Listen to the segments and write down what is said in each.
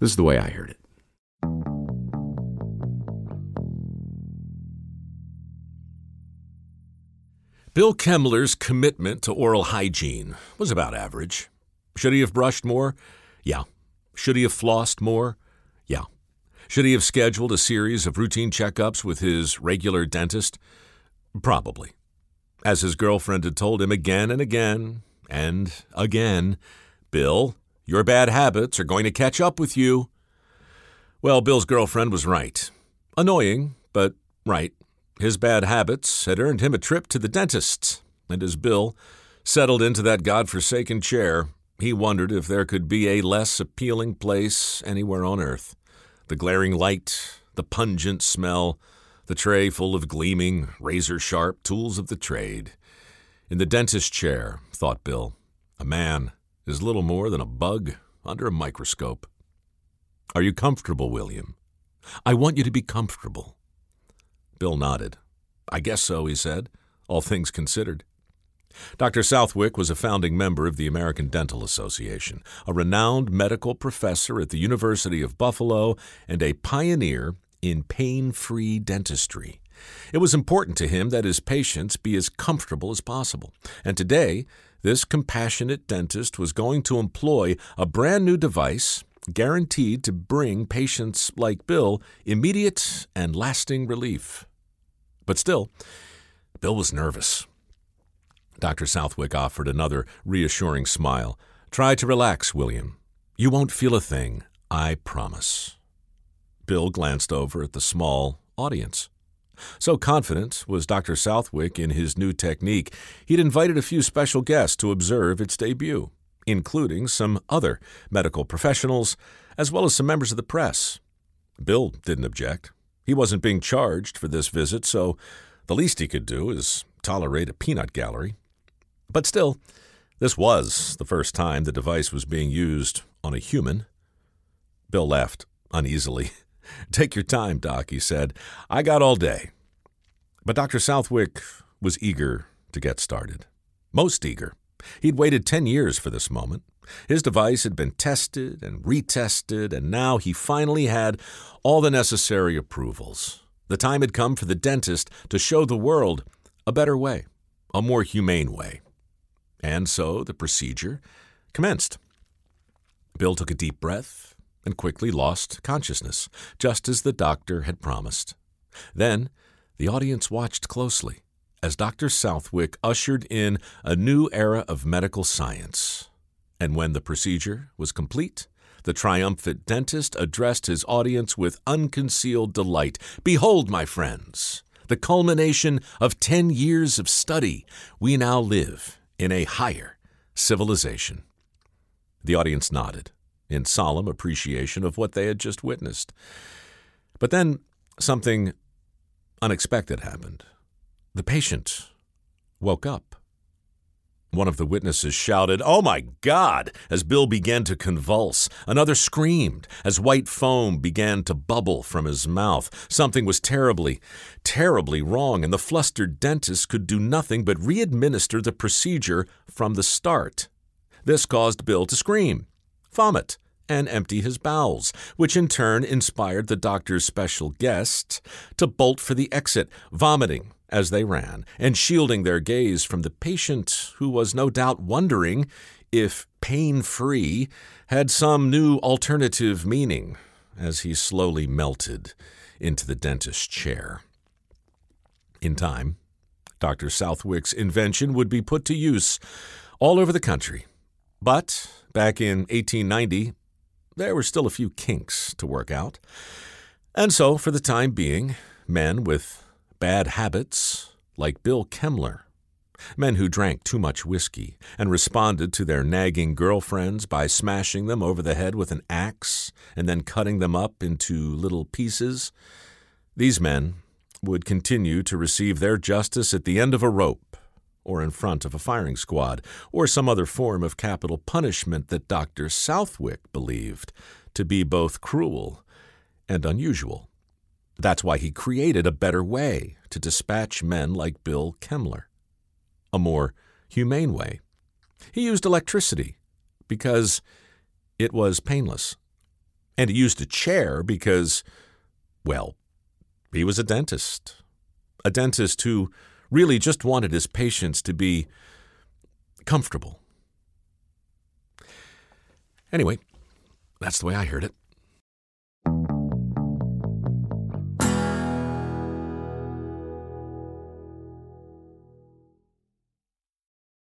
This is the way I heard it. Bill Kemmler's commitment to oral hygiene was about average. Should he have brushed more? Yeah. Should he have flossed more? Yeah. Should he have scheduled a series of routine checkups with his regular dentist? Probably. As his girlfriend had told him again and again and again, Bill, your bad habits are going to catch up with you. Well, Bill's girlfriend was right. Annoying, but right. His bad habits had earned him a trip to the dentist, and as Bill settled into that godforsaken chair, he wondered if there could be a less appealing place anywhere on earth. The glaring light, the pungent smell, the tray full of gleaming, razor-sharp tools of the trade. In the dentist chair, thought Bill, a man is little more than a bug under a microscope. Are you comfortable, William? I want you to be comfortable. Bill nodded. I guess so, he said, all things considered. Dr. Southwick was a founding member of the American Dental Association, a renowned medical professor at the University of Buffalo, and a pioneer in pain-free dentistry. It was important to him that his patients be as comfortable as possible, and today this compassionate dentist was going to employ a brand new device guaranteed to bring patients like Bill immediate and lasting relief. But still, Bill was nervous. Dr. Southwick offered another reassuring smile. Try to relax, William. You won't feel a thing, I promise. Bill glanced over at the small audience. So confident was Dr. Southwick in his new technique, he'd invited a few special guests to observe its debut, including some other medical professionals, as well as some members of the press. Bill didn't object. He wasn't being charged for this visit, so the least he could do is tolerate a peanut gallery. But still, this was the first time the device was being used on a human. Bill laughed uneasily. Take your time, Doc, he said. I got all day. But Dr. Southwick was eager to get started. Most eager. He'd waited 10 years for this moment. His device had been tested and retested, and now he finally had all the necessary approvals. The time had come for the dentist to show the world a better way, a more humane way. And so the procedure commenced. Bill took a deep breath and quickly lost consciousness, just as the doctor had promised. Then the audience watched closely as Dr. Southwick ushered in a new era of medical science. And when the procedure was complete, the triumphant dentist addressed his audience with unconcealed delight. Behold, my friends, the culmination of 10 years of study. We now live in a higher civilization. The audience nodded in solemn appreciation of what they had just witnessed. But then something unexpected happened. The patient woke up. One of the witnesses shouted, "Oh my God," as Bill began to convulse. Another screamed as white foam began to bubble from his mouth. Something was terribly, terribly wrong, and the flustered dentist could do nothing but re-administer the procedure from the start. This caused Bill to scream, vomit, and empty his bowels, which in turn inspired the doctor's special guest to bolt for the exit, vomiting as they ran, and shielding their gaze from the patient, who was no doubt wondering if pain-free had some new alternative meaning as he slowly melted into the dentist's chair. In time, Dr. Southwick's invention would be put to use all over the country. But back in 1890, there were still a few kinks to work out. And so, for the time being, men with bad habits, like Bill Kemmler, Men who drank too much whiskey and responded to their nagging girlfriends by smashing them over the head with an axe and then cutting them up into little pieces, these men would continue to receive their justice at the end of a rope or in front of a firing squad or some other form of capital punishment that Dr. Southwick believed to be both cruel and unusual. That's why he created a better way to dispatch men like Bill Kemmler. A more humane way. He used electricity because it was painless. And he used a chair because, well, he was a dentist. A dentist who really just wanted his patients to be comfortable. Anyway, that's the way I heard it.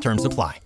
Terms apply.